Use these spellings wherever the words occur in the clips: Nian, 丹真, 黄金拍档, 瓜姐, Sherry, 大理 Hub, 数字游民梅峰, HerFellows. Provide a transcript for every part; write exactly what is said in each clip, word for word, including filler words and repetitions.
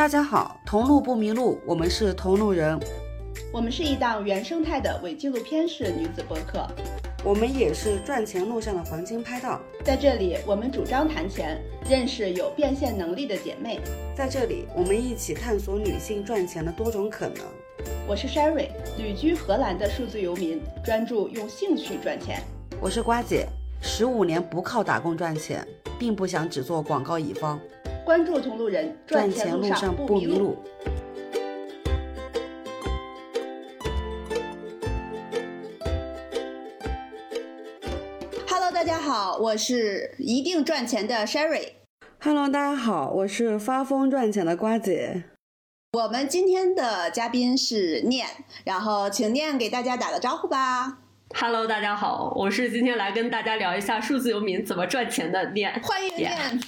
大家好，同路不迷路，我们是同路人。我们是一档原生态的伪纪录片式女子播客，我们也是赚钱路上的黄金拍档。在这里，我们主张谈钱，认识有变现能力的姐妹。在这里，我们一起探索女性赚钱的多种可能。我是 Sherry， 旅居荷兰的数字游民，专注用兴趣赚钱。我是瓜姐，十五年不靠打工赚钱，并不想只做广告乙方。关注同路人，赚钱路上不迷路。Hello， 大家好，我是一定赚钱的 Sherry。Hello， 大家好，我是发疯赚钱的瓜姐。我们今天的嘉宾是 Nian， 然后请 Nian 给大家打个招呼吧。Hello， 大家好，我是今天来跟大家聊一下数字游民怎么赚钱的 Nian。欢迎 Nian。Yeah.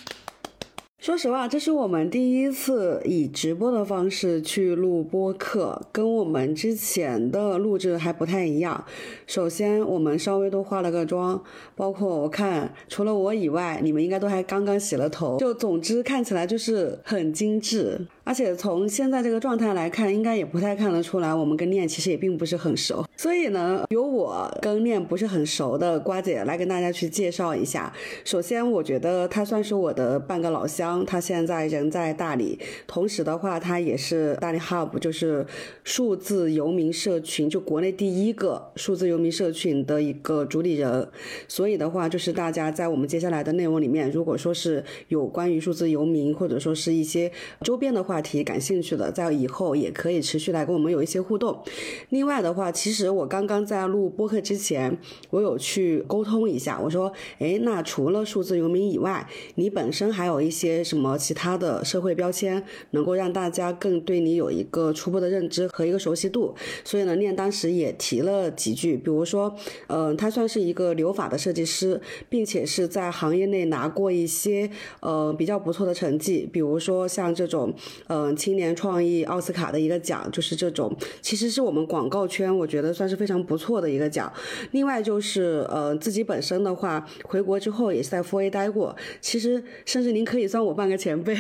说实话，这是我们第一次以直播的方式去录播客，跟我们之前的录制还不太一样。首先我们稍微都化了个妆，包括我看除了我以外你们应该都还刚刚洗了头，就总之看起来就是很精致，而且从现在这个状态来看，应该也不太看得出来我们跟Nian其实也并不是很熟。所以呢，由我跟Nian不是很熟的瓜姐来跟大家去介绍一下。首先我觉得她算是我的半个老乡，他现在人在大理，同时的话他也是大理 Hub， 就是数字游民社群，就国内第一个数字游民社群的一个主理人。所以的话就是大家在我们接下来的内容里面，如果说是有关于数字游民或者说是一些周边的话题感兴趣的，在以后也可以持续来跟我们有一些互动。另外的话，其实我刚刚在录播客之前我有去沟通一下，我说诶，那除了数字游民以外，你本身还有一些什么其他的社会标签能够让大家更对你有一个初步的认知和一个熟悉度。所以呢，Nian当时也提了几句，比如说嗯、呃，他算是一个留法的设计师，并且是在行业内拿过一些呃比较不错的成绩，比如说像这种嗯、呃、青年创意奥斯卡的一个奖，就是这种其实是我们广告圈我觉得算是非常不错的一个奖。另外就是呃自己本身的话，回国之后也是在 四 A 待过，其实甚至您可以算我半个前辈，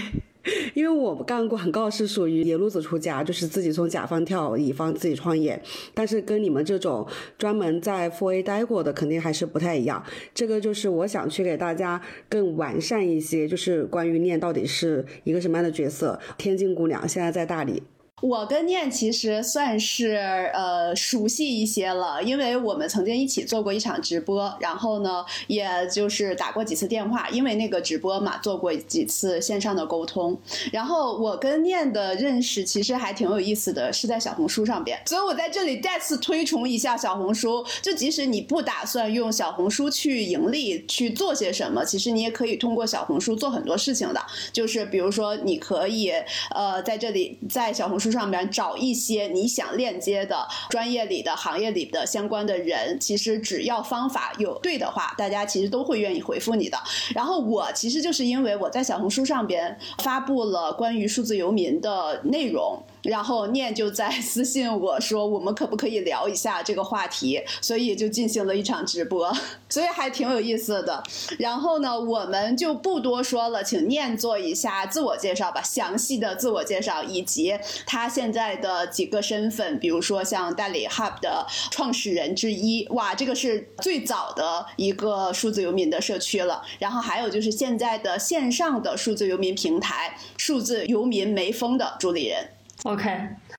因为我干广告是属于野路子出家，就是自己从甲方跳乙方自己创业，但是跟你们这种专门在 四 A 待过的肯定还是不太一样。这个就是我想去给大家更完善一些，就是关于Nian到底是一个什么样的角色。天津姑娘现在在大理。我跟Nian其实算是呃熟悉一些了，因为我们曾经一起做过一场直播，然后呢也就是打过几次电话，因为那个直播嘛做过几次线上的沟通。然后我跟Nian的认识其实还挺有意思的，是在小红书上边，所以我在这里再次推崇一下小红书。就即使你不打算用小红书去盈利去做些什么，其实你也可以通过小红书做很多事情的，就是比如说你可以呃在这里在小红书上面找一些你想链接的专业里的行业里的相关的人，其实只要方法有对的话，大家其实都会愿意回复你的。然后我其实就是因为我在小红书上边发布了关于数字游民的内容，然后Nian就在私信我说我们可不可以聊一下这个话题，所以就进行了一场直播，所以还挺有意思的。然后呢我们就不多说了，请Nian做一下自我介绍吧，详细的自我介绍以及他现在的几个身份，比如说像大理 Hub 的创始人之一，哇这个是最早的一个数字游民的社区了，然后还有就是现在的线上的数字游民平台数字游民梅峰的主理人。OK，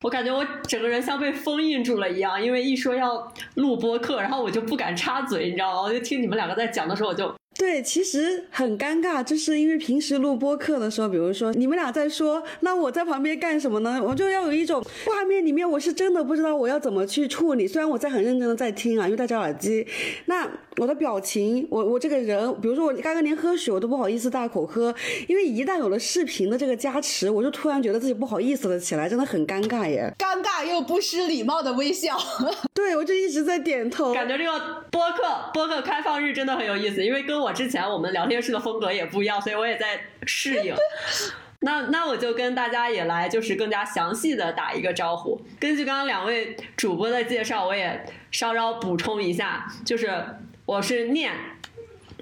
我感觉我整个人像被封印住了一样，因为一说要录播客，然后我就不敢插嘴，你知道吗？我就听你们两个在讲的时候，我就对，其实很尴尬，就是因为平时录播客的时候，比如说你们俩在说，那我在旁边干什么呢？我就要有一种画面里面，我是真的不知道我要怎么去处理。虽然我在很认真的在听啊，因为戴着耳机，那我的表情，我我这个人，比如说我刚刚连喝水我都不好意思大口喝，因为一旦有了视频的这个加持，我就突然觉得自己不好意思了起来，真的很尴尬耶，尴尬又不失礼貌的微笑。对，我就一直在点头。感觉这个播客播客开放日真的很有意思，因为跟我之前我们聊天室的风格也不一样，所以我也在适应。那那我就跟大家也来就是更加详细的打一个招呼。根据刚刚两位主播的介绍，我也稍稍补充一下，就是我是Nian，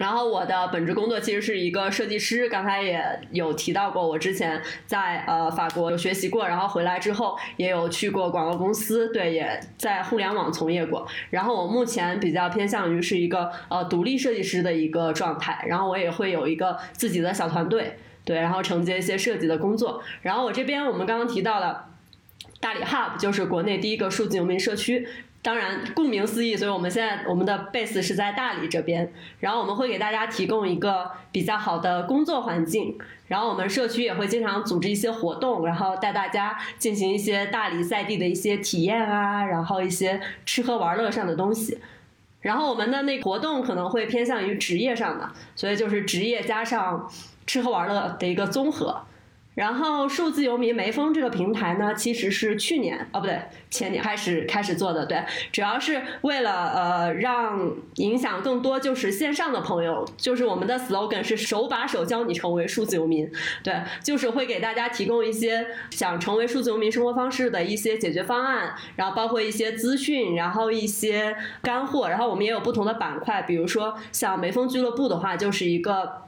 然后我的本职工作其实是一个设计师，刚才也有提到过，我之前在呃法国有学习过，然后回来之后也有去过广告公司，对，也在互联网从业过。然后我目前比较偏向于是一个呃独立设计师的一个状态，然后我也会有一个自己的小团队，对，然后承接一些设计的工作。然后我这边我们刚刚提到了大理 Hub 就是国内第一个数字游民社区，当然顾名思义，所以我们现在我们的 base 是在大理这边，然后我们会给大家提供一个比较好的工作环境，然后我们社区也会经常组织一些活动，然后带大家进行一些大理在地的一些体验啊，然后一些吃喝玩乐上的东西。然后我们的那活动可能会偏向于职业上的，所以就是职业加上吃喝玩乐的一个综合。然后数字游民梅峰这个平台呢，其实是去年哦不对前年开始开始做的，对，主要是为了呃让影响更多就是线上的朋友，就是我们的 slogan 是手把手教你成为数字游民，对，就是会给大家提供一些想成为数字游民生活方式的一些解决方案，然后包括一些资讯，然后一些干货。然后我们也有不同的板块，比如说像梅峰俱乐部的话，就是一个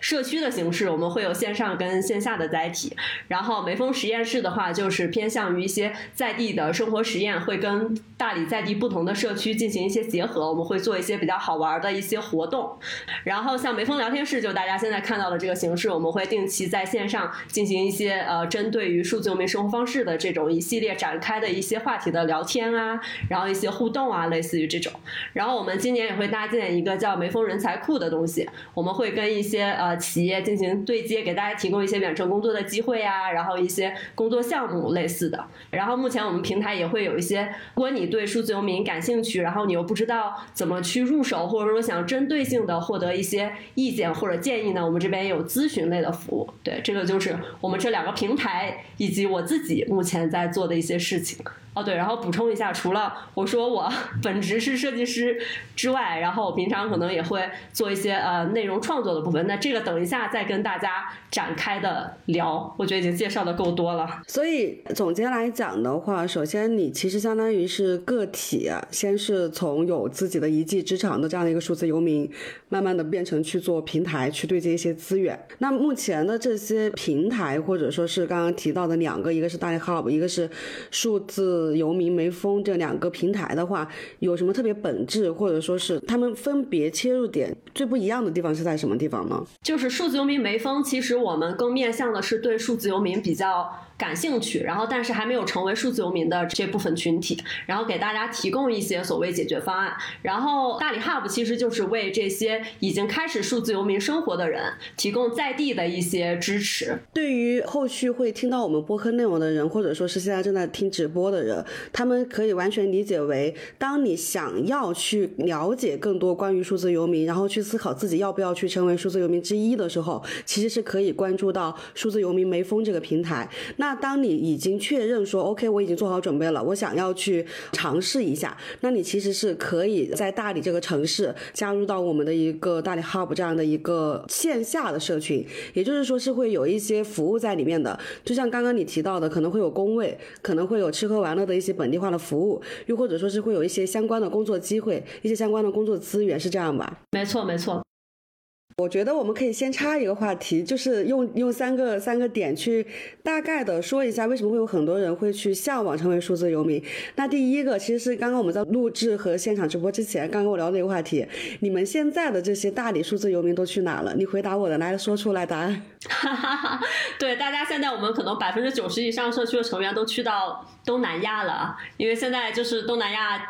社区的形式，我们会有线上跟线下的载体。然后梅峰实验室的话，就是偏向于一些在地的生活实验，会跟大理在地不同的社区进行一些结合，我们会做一些比较好玩的一些活动。然后像梅峰聊天室，就大家现在看到的这个形式，我们会定期在线上进行一些呃针对于数字游民生活方式的这种一系列展开的一些话题的聊天啊，然后一些互动啊，类似于这种。然后我们今年也会搭建一个叫梅峰人才库的东西，我们会跟一些呃企业进行对接，给大家提供一些远程工作的机会啊，然后一些工作项目类似的。然后目前我们平台也会有一些，如果你对数字游民感兴趣，然后你又不知道怎么去入手，或者说想针对性的获得一些意见或者建议呢，我们这边也有咨询类的服务。对，这个就是我们这两个平台以及我自己目前在做的一些事情。哦对，然后补充一下，除了我说我本职是设计师之外，然后我平常可能也会做一些呃内容创作的部分，那这个等一下再跟大家展开的聊，我觉得已经介绍的够多了。所以总结来讲的话，首先你其实相当于是个体、啊、先是从有自己的一技之长的这样的一个数字游民，慢慢的变成去做平台，去对接一些资源。那目前的这些平台或者说是刚刚提到的两个，一个是大理 Hub， 一个是数字游民梅峰，这两个平台的话有什么特别本质，或者说是他们分别切入点最不一样的地方是在什么地方呢？就是数字游民梅峰，其实我们更面向的是对数字游民比较感兴趣，然后但是还没有成为数字游民的这部分群体，然后给大家提供一些所谓解决方案。然后大理 Hub 其实就是为这些已经开始数字游民生活的人提供在地的一些支持。对于后续会听到我们播客内容的人，或者说是现在正在听直播的人，他们可以完全理解为，当你想要去了解更多关于数字游民，然后去思考自己要不要去成为数字游民之一的时候，其实是可以关注到数字游民梅峰这个平台。那那当你已经确认说 OK 我已经做好准备了，我想要去尝试一下，那你其实是可以在大理这个城市加入到我们的一个大理 Hub 这样的一个线下的社群，也就是说是会有一些服务在里面的，就像刚刚你提到的，可能会有工位，可能会有吃喝玩乐的一些本地化的服务，又或者说是会有一些相关的工作机会，一些相关的工作资源，是这样吧？没错没错。我觉得我们可以先插一个话题，就是用用三个三个点去大概的说一下为什么会有很多人会去向往成为数字游民。那第一个其实是刚刚我们在录制和现场直播之前，刚刚我聊的一个话题，你们现在的这些大理数字游民都去哪了？你回答我的，来说出来答案。对，大家现在我们可能百分之九十以上社区的成员都去到东南亚了，因为现在就是东南亚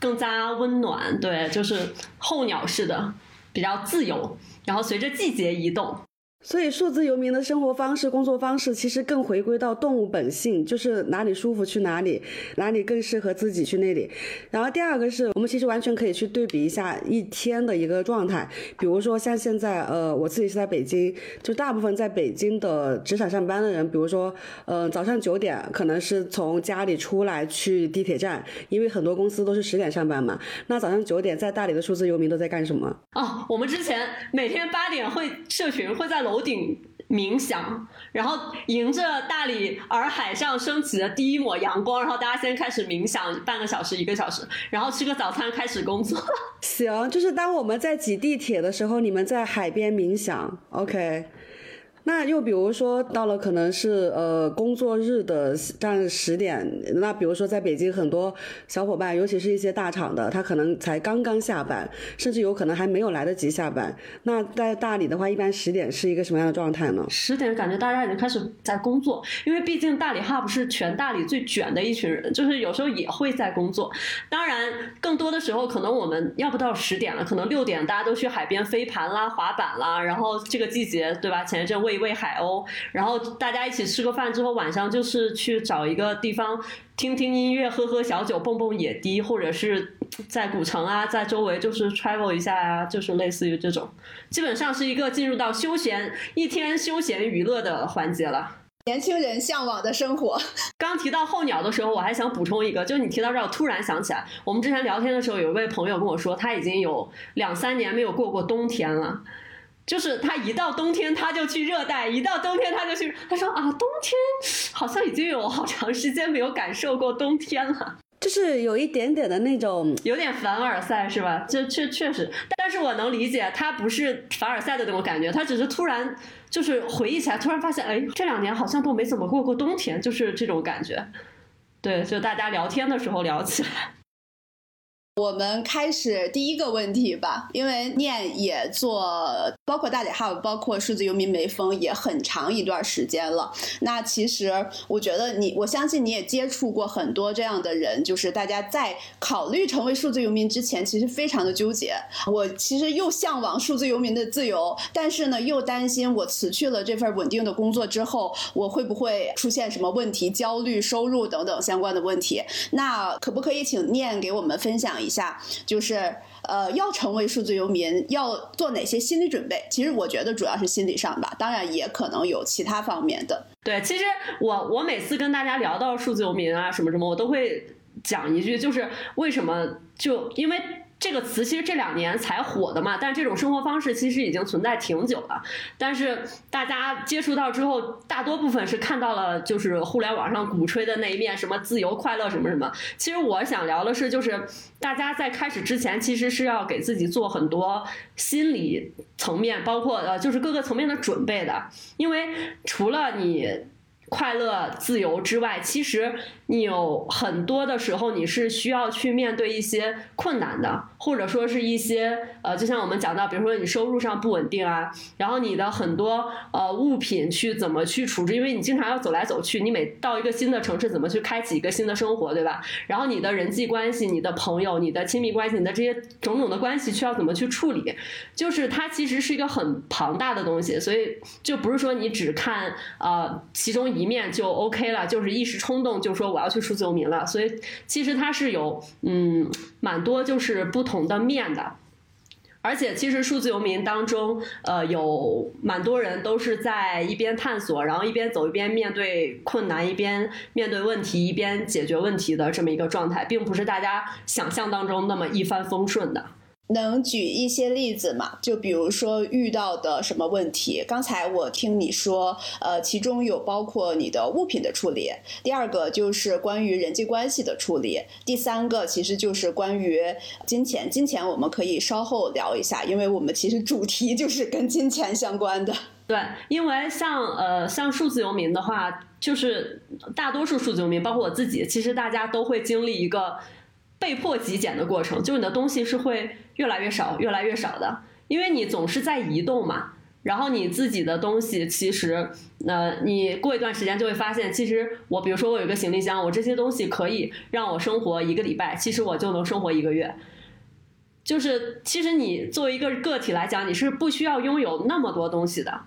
更加温暖，对，就是候鸟式的，比较自由，然后随着季节移动。所以数字游民的生活方式、工作方式其实更回归到动物本性，就是哪里舒服去哪里，哪里更适合自己去那里。然后第二个是我们其实完全可以去对比一下一天的一个状态，比如说像现在呃，我自己是在北京，就大部分在北京的职场上班的人，比如说呃，早上九点可能是从家里出来去地铁站，因为很多公司都是十点上班嘛。那早上九点在大理的数字游民都在干什么？哦，我们之前每天八点会社群会在楼顶冥想，然后迎着大理洱海上升起的第一抹阳光，然后大家先开始冥想半个小时一个小时，然后吃个早餐开始工作。行，就是当我们在挤地铁的时候你们在海边冥想。 OK， 那又比如说到了可能是呃工作日的站十点，那比如说在北京很多小伙伴，尤其是一些大厂的，他可能才刚刚下班，甚至有可能还没有来得及下班。那在大理的话，一般十点是一个什么样的状态呢？十点感觉大家已经开始在工作，因为毕竟大理Hub是全大理最卷的一群人，就是有时候也会在工作。当然，更多的时候可能我们要不到十点了，可能六点大家都去海边飞盘啦、滑板啦，然后这个季节对吧？前一阵为喂海鸥，然后大家一起吃个饭之后，晚上就是去找一个地方听听音乐，喝喝小酒，蹦蹦野迪，或者是在古城啊，在周围就是 travel 一下啊，就是类似于这种，基本上是一个进入到休闲一天休闲娱乐的环节了。年轻人向往的生活。刚提到候鸟的时候，我还想补充一个，就是你提到这儿，我突然想起来，我们之前聊天的时候，有一位朋友跟我说，他已经有两三年没有过过冬天了。就是他一到冬天他就去热带，一到冬天他就去，他说啊，冬天好像已经有好长时间没有感受过冬天了，就是有一点点的那种有点凡尔赛是吧？这确确实，但是我能理解他不是凡尔赛的那种感觉，他只是突然就是回忆起来，突然发现哎，这两年好像都没怎么过过冬天，就是这种感觉。对，就大家聊天的时候聊起来。我们开始第一个问题吧，因为Nian也做包括大理Hub包括数字游民梅峰也很长一段时间了，那其实我觉得你我相信你也接触过很多这样的人，就是大家在考虑成为数字游民之前其实非常的纠结，我其实又向往数字游民的自由，但是呢又担心我辞去了这份稳定的工作之后我会不会出现什么问题，焦虑收入等等相关的问题。那可不可以请Nian给我们分享一下，就是呃，要成为数字游民要做哪些心理准备？其实我觉得主要是心理上吧，当然也可能有其他方面的。对，其实我我每次跟大家聊到数字游民啊什么什么，我都会讲一句，就是为什么就因为这个词其实这两年才火的嘛，但这种生活方式其实已经存在挺久了，但是大家接触到之后大多部分是看到了就是互联网上鼓吹的那一面，什么自由快乐什么什么。其实我想聊的是，就是大家在开始之前其实是要给自己做很多心理层面包括呃就是各个层面的准备的，因为除了你快乐自由之外，其实你有很多的时候你是需要去面对一些困难的，或者说是一些呃，就像我们讲到比如说你收入上不稳定啊，然后你的很多呃物品去怎么去处置，因为你经常要走来走去，你每到一个新的城市怎么去开启一个新的生活，对吧？然后你的人际关系，你的朋友，你的亲密关系，你的这些种种的关系需要怎么去处理，就是它其实是一个很庞大的东西，所以就不是说你只看呃其中一面就 OK 了，就是一时冲动就说我要去数字游民了，所以其实它是有嗯蛮多就是不同的面的。而且其实数字游民当中呃有蛮多人都是在一边探索，然后一边走一边面对困难，一边面对问题，一边解决问题的这么一个状态，并不是大家想象当中那么一帆风顺的。能举一些例子吗？就比如说遇到的什么问题？刚才我听你说，呃，其中有包括你的物品的处理，第二个就是关于人际关系的处理，第三个其实就是关于金钱。金钱我们可以稍后聊一下，因为我们其实主题就是跟金钱相关的。对，因为像呃像数字游民的话，就是大多数数字游民，包括我自己，其实大家都会经历一个被迫极简的过程，就是你的东西是会越来越少越来越少的，因为你总是在移动嘛，然后你自己的东西其实呃，你过一段时间就会发现，其实我比如说我有一个行李箱，我这些东西可以让我生活一个礼拜，其实我就能生活一个月，就是其实你作为一个个体来讲，你是不需要拥有那么多东西的，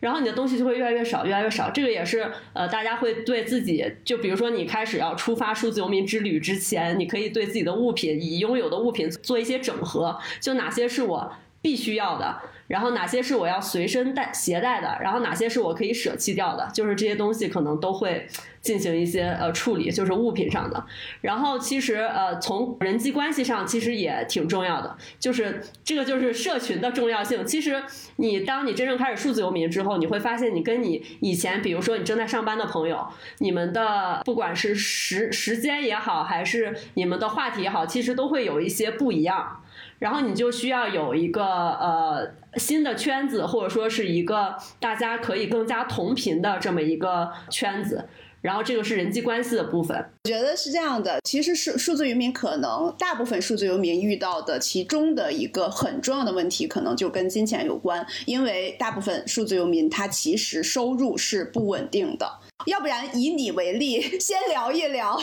然后你的东西就会越来越少越来越少。这个也是呃，大家会对自己，就比如说你开始要出发数字游民之旅之前，你可以对自己的物品，以拥有的物品做一些整合，就哪些是我必须要的，然后哪些是我要随身带携带的，然后哪些是我可以舍弃掉的，就是这些东西可能都会进行一些呃处理，就是物品上的。然后其实呃从人际关系上其实也挺重要的，就是这个就是社群的重要性。其实你当你真正开始数字游民之后，你会发现你跟你以前比如说你正在上班的朋友，你们的不管是时时间也好，还是你们的话题也好，其实都会有一些不一样。然后你就需要有一个呃新的圈子，或者说是一个大家可以更加同频的这么一个圈子。然后这个是人际关系的部分。我觉得是这样的，其实数数字游民可能大部分数字游民遇到的其中的一个很重要的问题，可能就跟金钱有关，因为大部分数字游民他其实收入是不稳定的。要不然以你为例，先聊一聊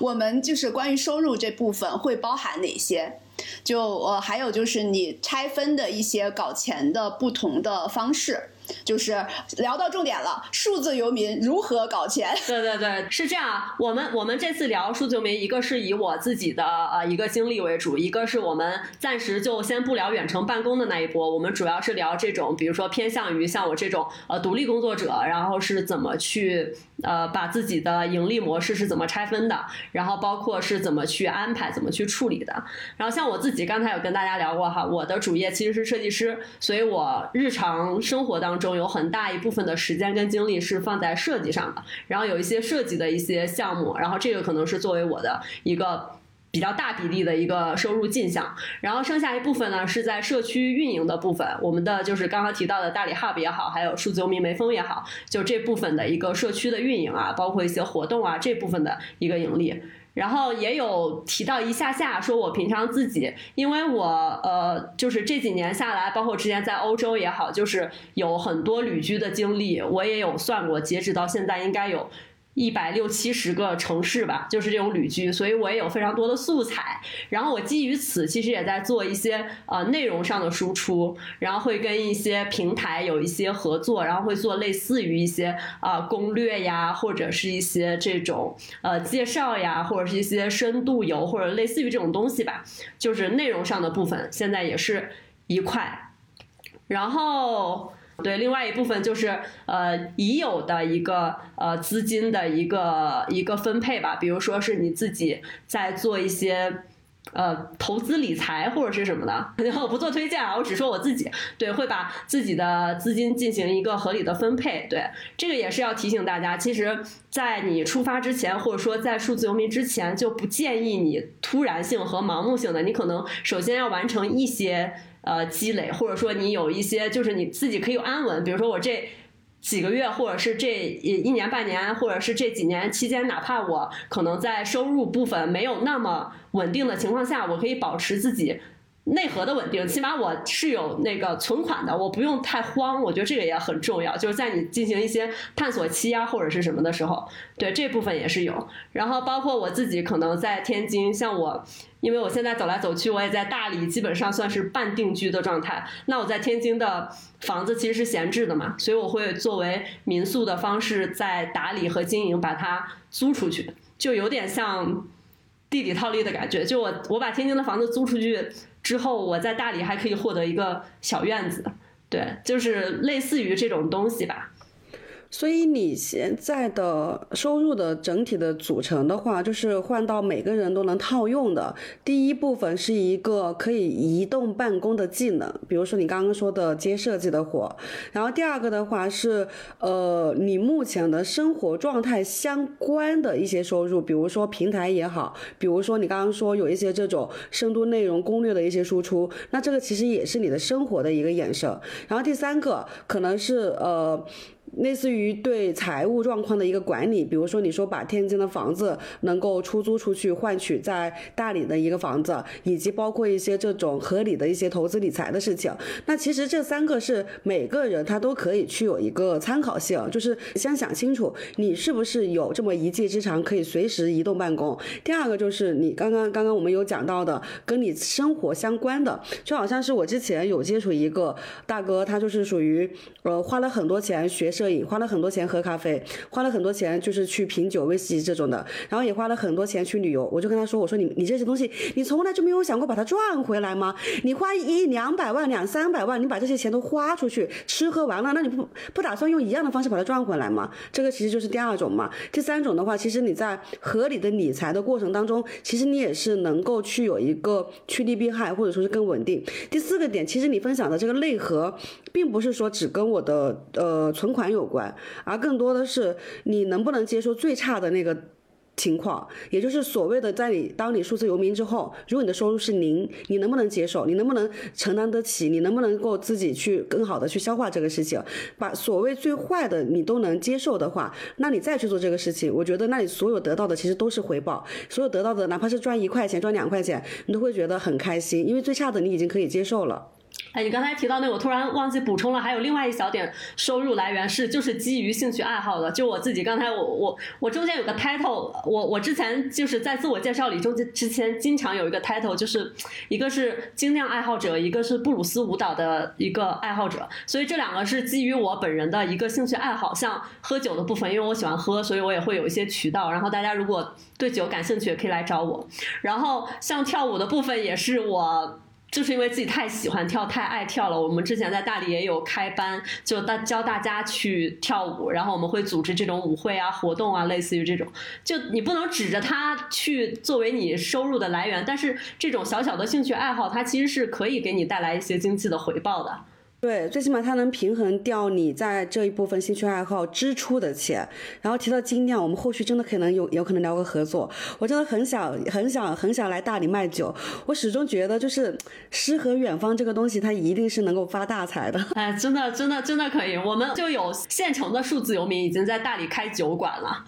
我们就是关于收入这部分会包含哪些，就呃还有就是你拆分的一些搞钱的不同的方式。就是聊到重点了，数字游民如何搞钱。对对对，是这样。我们我们这次聊数字游民，一个是以我自己的呃一个经历为主，一个是我们暂时就先不聊远程办公的那一波，我们主要是聊这种比如说偏向于像我这种呃独立工作者，然后是怎么去呃把自己的盈利模式是怎么拆分的，然后包括是怎么去安排怎么去处理的。然后像我自己刚才有跟大家聊过哈，我的主业其实是设计师，所以我日常生活当中中有很大一部分的时间跟精力是放在设计上的，然后有一些设计的一些项目，然后这个可能是作为我的一个比较大比例的一个收入进项。然后剩下一部分呢是在社区运营的部分，我们的就是刚刚提到的大理 hub 也好，还有数字游民梅峰也好，就这部分的一个社区的运营啊，包括一些活动啊，这部分的一个盈利。然后也有提到一下下说我平常自己，因为我呃就是这几年下来，包括之前在欧洲也好，就是有很多旅居的经历，我也有算过，截止到现在应该有一百六七十个城市吧，就是这种旅居，所以我也有非常多的素材。然后我基于此其实也在做一些呃内容上的输出，然后会跟一些平台有一些合作，然后会做类似于一些呃攻略呀，或者是一些这种呃介绍呀，或者是一些深度游，或者类似于这种东西吧，就是内容上的部分现在也是一块。然后对，另外一部分就是呃已有的一个呃资金的一个一个分配吧，比如说是你自己在做一些呃投资理财或者是什么的，然后我不做推荐啊，我只说我自己，对，会把自己的资金进行一个合理的分配。对，这个也是要提醒大家，其实在你出发之前，或者说在数字游民之前，就不建议你突然性和盲目性的，你可能首先要完成一些呃，积累，或者说你有一些就是你自己可以安稳，比如说我这几个月，或者是这一年半年，或者是这几年期间，哪怕我可能在收入部分没有那么稳定的情况下，我可以保持自己内核的稳定，起码我是有那个存款的，我不用太慌。我觉得这个也很重要，就是在你进行一些探索期啊或者是什么的时候，对，这部分也是有。然后包括我自己可能在天津，像我因为我现在走来走去，我也在大理基本上算是半定居的状态，那我在天津的房子其实是闲置的嘛，所以我会作为民宿的方式在打理和经营，把它租出去，就有点像地理套利的感觉，就我我把天津的房子租出去之后，我在大理还可以获得一个小院子，对，就是类似于这种东西吧。所以你现在的收入的整体的组成的话，就是换到每个人都能套用的，第一部分是一个可以移动办公的技能，比如说你刚刚说的接设计的活。然后第二个的话是呃你目前的生活状态相关的一些收入，比如说平台也好，比如说你刚刚说有一些这种深度内容攻略的一些输出，那这个其实也是你的生活的一个衍生。然后第三个可能是呃类似于对财务状况的一个管理，比如说你说把天津的房子能够出租出去换取在大理的一个房子，以及包括一些这种合理的一些投资理财的事情。那其实这三个是每个人他都可以去有一个参考性，就是先想清楚你是不是有这么一技之长可以随时移动办公。第二个就是你刚刚刚刚我们有讲到的跟你生活相关的，就好像是我之前有接触一个大哥，他就是属于呃花了很多钱学生摄影，花了很多钱喝咖啡，花了很多钱就是去品酒威士忌这种的，然后也花了很多钱去旅游。我就跟他说，我说你你这些东西你从来就没有想过把它赚回来吗？你花一两百万两三百万，你把这些钱都花出去吃喝玩乐，那你不不打算用一样的方式把它赚回来吗？这个其实就是第二种嘛。第三种的话，其实你在合理的理财的过程当中，其实你也是能够去有一个趋利避害，或者说是更稳定。第四个点，其实你分享的这个内核并不是说只跟我的呃存款有关，而更多的是你能不能接受最差的那个情况，也就是所谓的在你当你数字游民之后，如果你的收入是零，你能不能接受，你能不能承担得起，你能不能够自己去更好的去消化这个事情，把所谓最坏的你都能接受的话，那你再去做这个事情，我觉得那你所有得到的其实都是回报，所有得到的哪怕是赚一块钱赚两块钱，你都会觉得很开心，因为最差的你已经可以接受了。哎，你刚才提到那个，我突然忘记补充了，还有另外一小点收入来源是就是基于兴趣爱好的。就我自己刚才我我我中间有个 title， 我我之前就是在自我介绍里中间之前经常有一个 title， 就是一个是精酿爱好者，一个是布鲁斯舞蹈的一个爱好者，所以这两个是基于我本人的一个兴趣爱好，像喝酒的部分，因为我喜欢喝，所以我也会有一些渠道，然后大家如果对酒感兴趣也可以来找我。然后像跳舞的部分也是我就是因为自己太喜欢跳太爱跳了，我们之前在大理也有开班，就大教大家去跳舞，然后我们会组织这种舞会啊活动啊，类似于这种，就你不能指着它去作为你收入的来源，但是这种小小的兴趣爱好它其实是可以给你带来一些经济的回报的。对，最起码它能平衡掉你在这一部分兴趣爱好支出的钱。然后提到精酿，我们后续真的可能有有可能聊个合作。我真的很想很想很想来大理卖酒。我始终觉得就是诗和远方这个东西，它一定是能够发大财的。哎，真的真的真的可以。我们就有现成的数字游民已经在大理开酒馆了。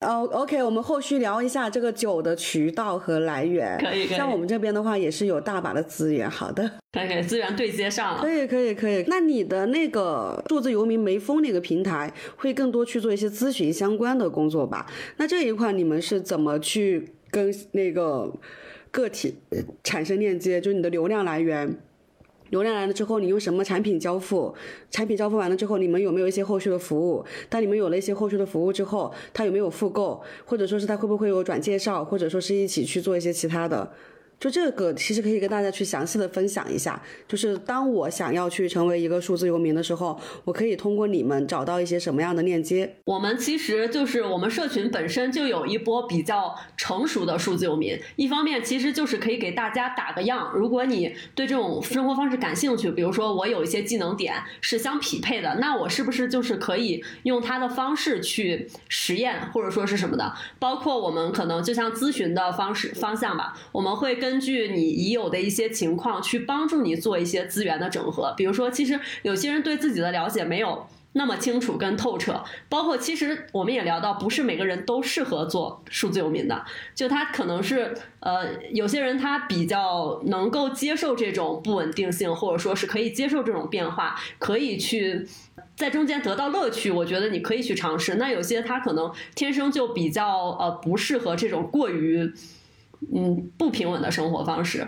哦、oh, OK， 我们后续聊一下这个酒的渠道和来源。可以可以。像我们这边的话，也是有大把的资源。好的。可以可以，资源对接上了。可以可以。可以，那你的那个数字游民梅峰那个平台会更多去做一些咨询相关的工作吧？那这一块你们是怎么去跟那个个体产生链接？就是你的流量来源，流量来了之后你用什么产品交付，产品交付完了之后你们有没有一些后续的服务？当你们有了一些后续的服务之后，它有没有复购，或者说是它会不会有转介绍，或者说是一起去做一些其他的？就这个其实可以跟大家去详细的分享一下，就是当我想要去成为一个数字游民的时候，我可以通过你们找到一些什么样的链接。我们其实就是我们社群本身就有一波比较成熟的数字游民，一方面其实就是可以给大家打个样，如果你对这种生活方式感兴趣，比如说我有一些技能点是相匹配的，那我是不是就是可以用它的方式去实验或者说是什么的，包括我们可能就像咨询的方式方向吧，我们会跟根据你已有的一些情况去帮助你做一些资源的整合。比如说其实有些人对自己的了解没有那么清楚跟透彻，包括其实我们也聊到不是每个人都适合做数字游民的，就他可能是呃，有些人他比较能够接受这种不稳定性，或者说是可以接受这种变化，可以去在中间得到乐趣，我觉得你可以去尝试。那有些他可能天生就比较呃不适合这种过于嗯，不平稳的生活方式，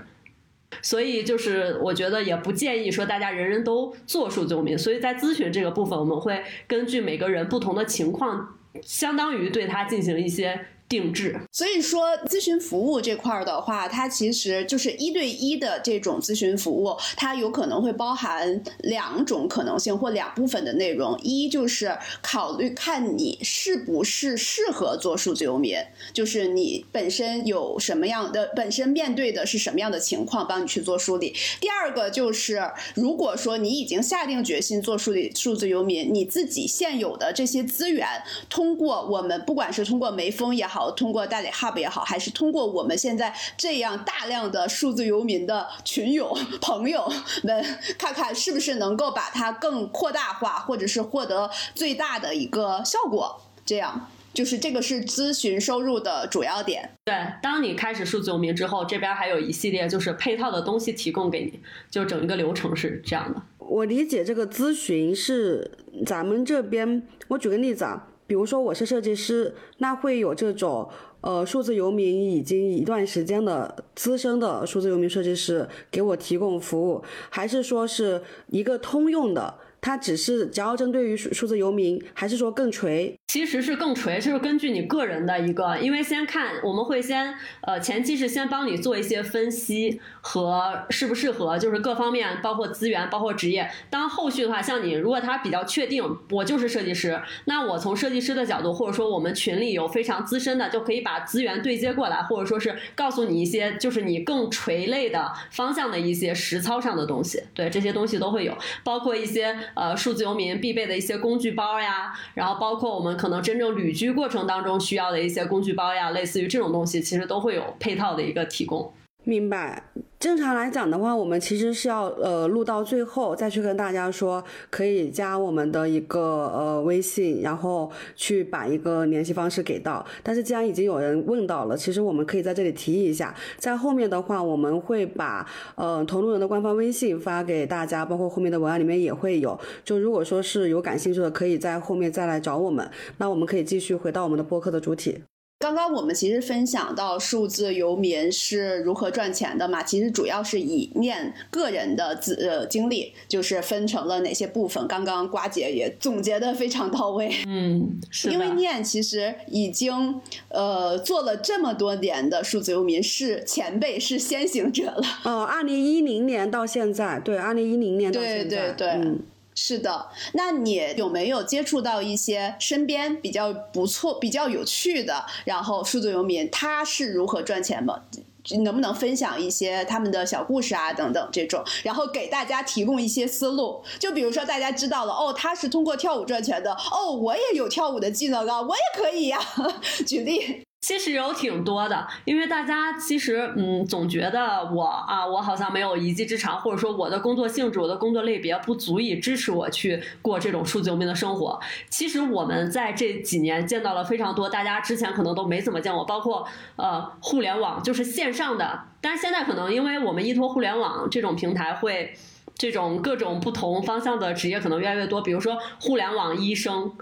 所以就是我觉得也不建议说大家人人都做数字游民。所以在咨询这个部分，我们会根据每个人不同的情况，相当于对他进行一些定制。所以说咨询服务这块的话，它其实就是一对一的这种咨询服务，它有可能会包含两种可能性或两部分的内容。一就是考虑看你是不是适合做数字游民，就是你本身有什么样的本身面对的是什么样的情况，帮你去做梳理。第二个就是如果说你已经下定决心做数理数字游民，你自己现有的这些资源，通过我们不管是通过梅峰也好，通过大理 Hub 也好，还是通过我们现在这样大量的数字游民的群友朋友们，看看是不是能够把它更扩大化，或者是获得最大的一个效果。这样就是这个是咨询收入的主要点。对，当你开始数字游民之后，这边还有一系列就是配套的东西提供给你，就整一个流程是这样的。我理解这个咨询是咱们这边，我举个例子啊，比如说我是设计师，那会有这种呃数字游民已经一段时间的资深的数字游民设计师给我提供服务，还是说是一个通用的它只是只要针对于数字游民，还是说更垂？其实是更垂，就是根据你个人的一个，因为先看我们会先呃前期是先帮你做一些分析和适不适合，就是各方面包括资源包括职业。当后续的话，像你如果他比较确定我就是设计师，那我从设计师的角度，或者说我们群里有非常资深的，就可以把资源对接过来，或者说是告诉你一些就是你更垂类的方向的一些实操上的东西。对，这些东西都会有，包括一些呃数字游民必备的一些工具包呀，然后包括我们可能真正旅居过程当中需要的一些工具包呀，类似于这种东西其实都会有配套的一个提供。明白。正常来讲的话，我们其实是要呃录到最后再去跟大家说，可以加我们的一个呃微信，然后去把一个联系方式给到。但是既然已经有人问到了，其实我们可以在这里提一下，在后面的话我们会把呃同路人的官方微信发给大家，包括后面的文案里面也会有。就如果说是有感兴趣的，可以在后面再来找我们。那我们可以继续回到我们的播客的主体。刚刚我们其实分享到数字游民是如何赚钱的嘛，其实主要是以念个人的自、呃、经历，就是分成了哪些部分。刚刚瓜姐也总结的非常到位，嗯，是的。因为念其实已经呃做了这么多年的数字游民，是前辈，是先行者了。哦，二零一零年到现在，对，二零一零年到现在，对对对。嗯，是的。那你有没有接触到一些身边比较不错比较有趣的然后数字游民，他是如何赚钱吗？能不能分享一些他们的小故事啊等等这种，然后给大家提供一些思路。就比如说大家知道了，哦，他是通过跳舞赚钱的，哦，我也有跳舞的技能啊，我也可以呀、啊、举例。其实有挺多的，因为大家其实嗯，总觉得我啊，我好像没有一技之长，或者说我的工作性质、我的工作类别不足以支持我去过这种数字游民的生活。其实我们在这几年见到了非常多，大家之前可能都没怎么见过，包括呃互联网，就是线上的，但是现在可能因为我们依托互联网这种平台会。这种各种不同方向的职业可能越来越多，比如说互联网医生，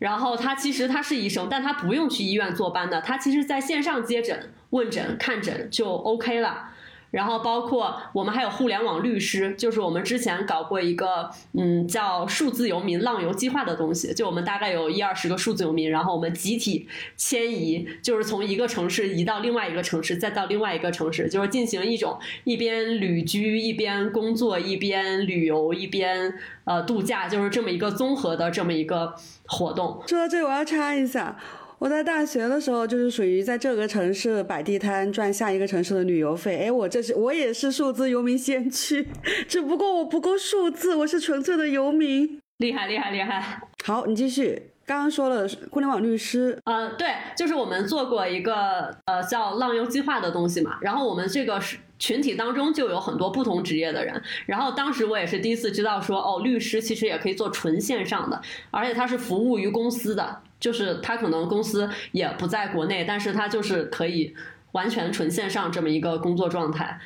然后他其实他是医生，但他不用去医院坐班的，他其实在线上接诊、问诊、看诊就 OK 了。然后包括我们还有互联网律师，就是我们之前搞过一个嗯叫数字游民浪游计划的东西，就我们大概有一二十个数字游民，然后我们集体迁移，就是从一个城市移到另外一个城市，再到另外一个城市，就是进行一种一边旅居一边工作一边旅游一边呃度假，就是这么一个综合的这么一个活动。说到这我要插一下，我在大学的时候就是属于在这个城市摆地摊赚下一个城市的旅游费。哎，我这是我也是数字游民先驱，只不过我不够数字，我是纯粹的游民。厉害厉害厉害。好，你继续。刚刚说了互联网律师，呃，对，就是我们做过一个呃叫浪游计划的东西嘛，然后我们这个群体当中就有很多不同职业的人，然后当时我也是第一次知道说，哦，律师其实也可以做纯线上的，而且它是服务于公司的，就是它可能公司也不在国内，但是它就是可以完全纯线上这么一个工作状态。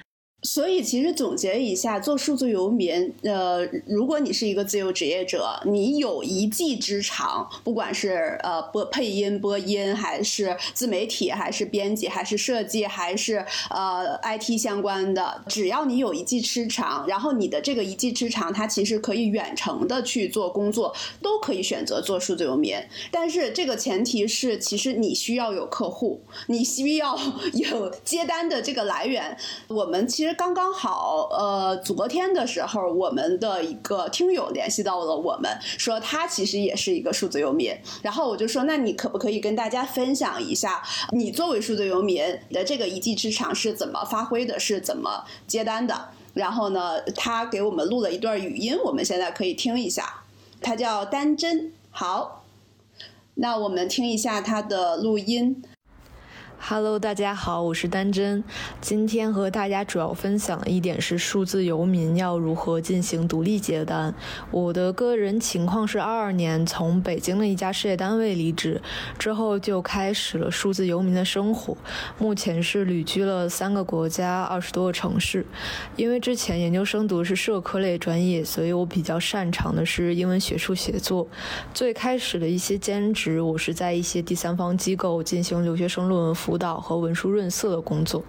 所以其实总结一下，做数字游民呃，如果你是一个自由职业者，你有一技之长，不管是呃播配音播音还是自媒体还是编辑还是设计还是呃 I T 相关的，只要你有一技之长，然后你的这个一技之长它其实可以远程的去做工作，都可以选择做数字游民。但是这个前提是其实你需要有客户，你需要有接单的这个来源。我们其实其实刚刚好呃，昨天的时候我们的一个听友联系到了我们，说他其实也是一个数字游民，然后我就说那你可不可以跟大家分享一下你作为数字游民的这个一技之长是怎么发挥的，是怎么接单的。然后呢他给我们录了一段语音，我们现在可以听一下，他叫丹真。好，那我们听一下他的录音。Hello， 大家好，我是丹真。今天和大家主要分享的一点是数字游民要如何进行独立接单。我的个人情况是二二年从北京的一家事业单位离职，之后就开始了数字游民的生活。目前是旅居了三个国家，二十多个城市。因为之前研究生读的是社科类专业，所以我比较擅长的是英文学术写作。最开始的一些兼职，我是在一些第三方机构进行留学生论文服务。辅导和文书润色的工作，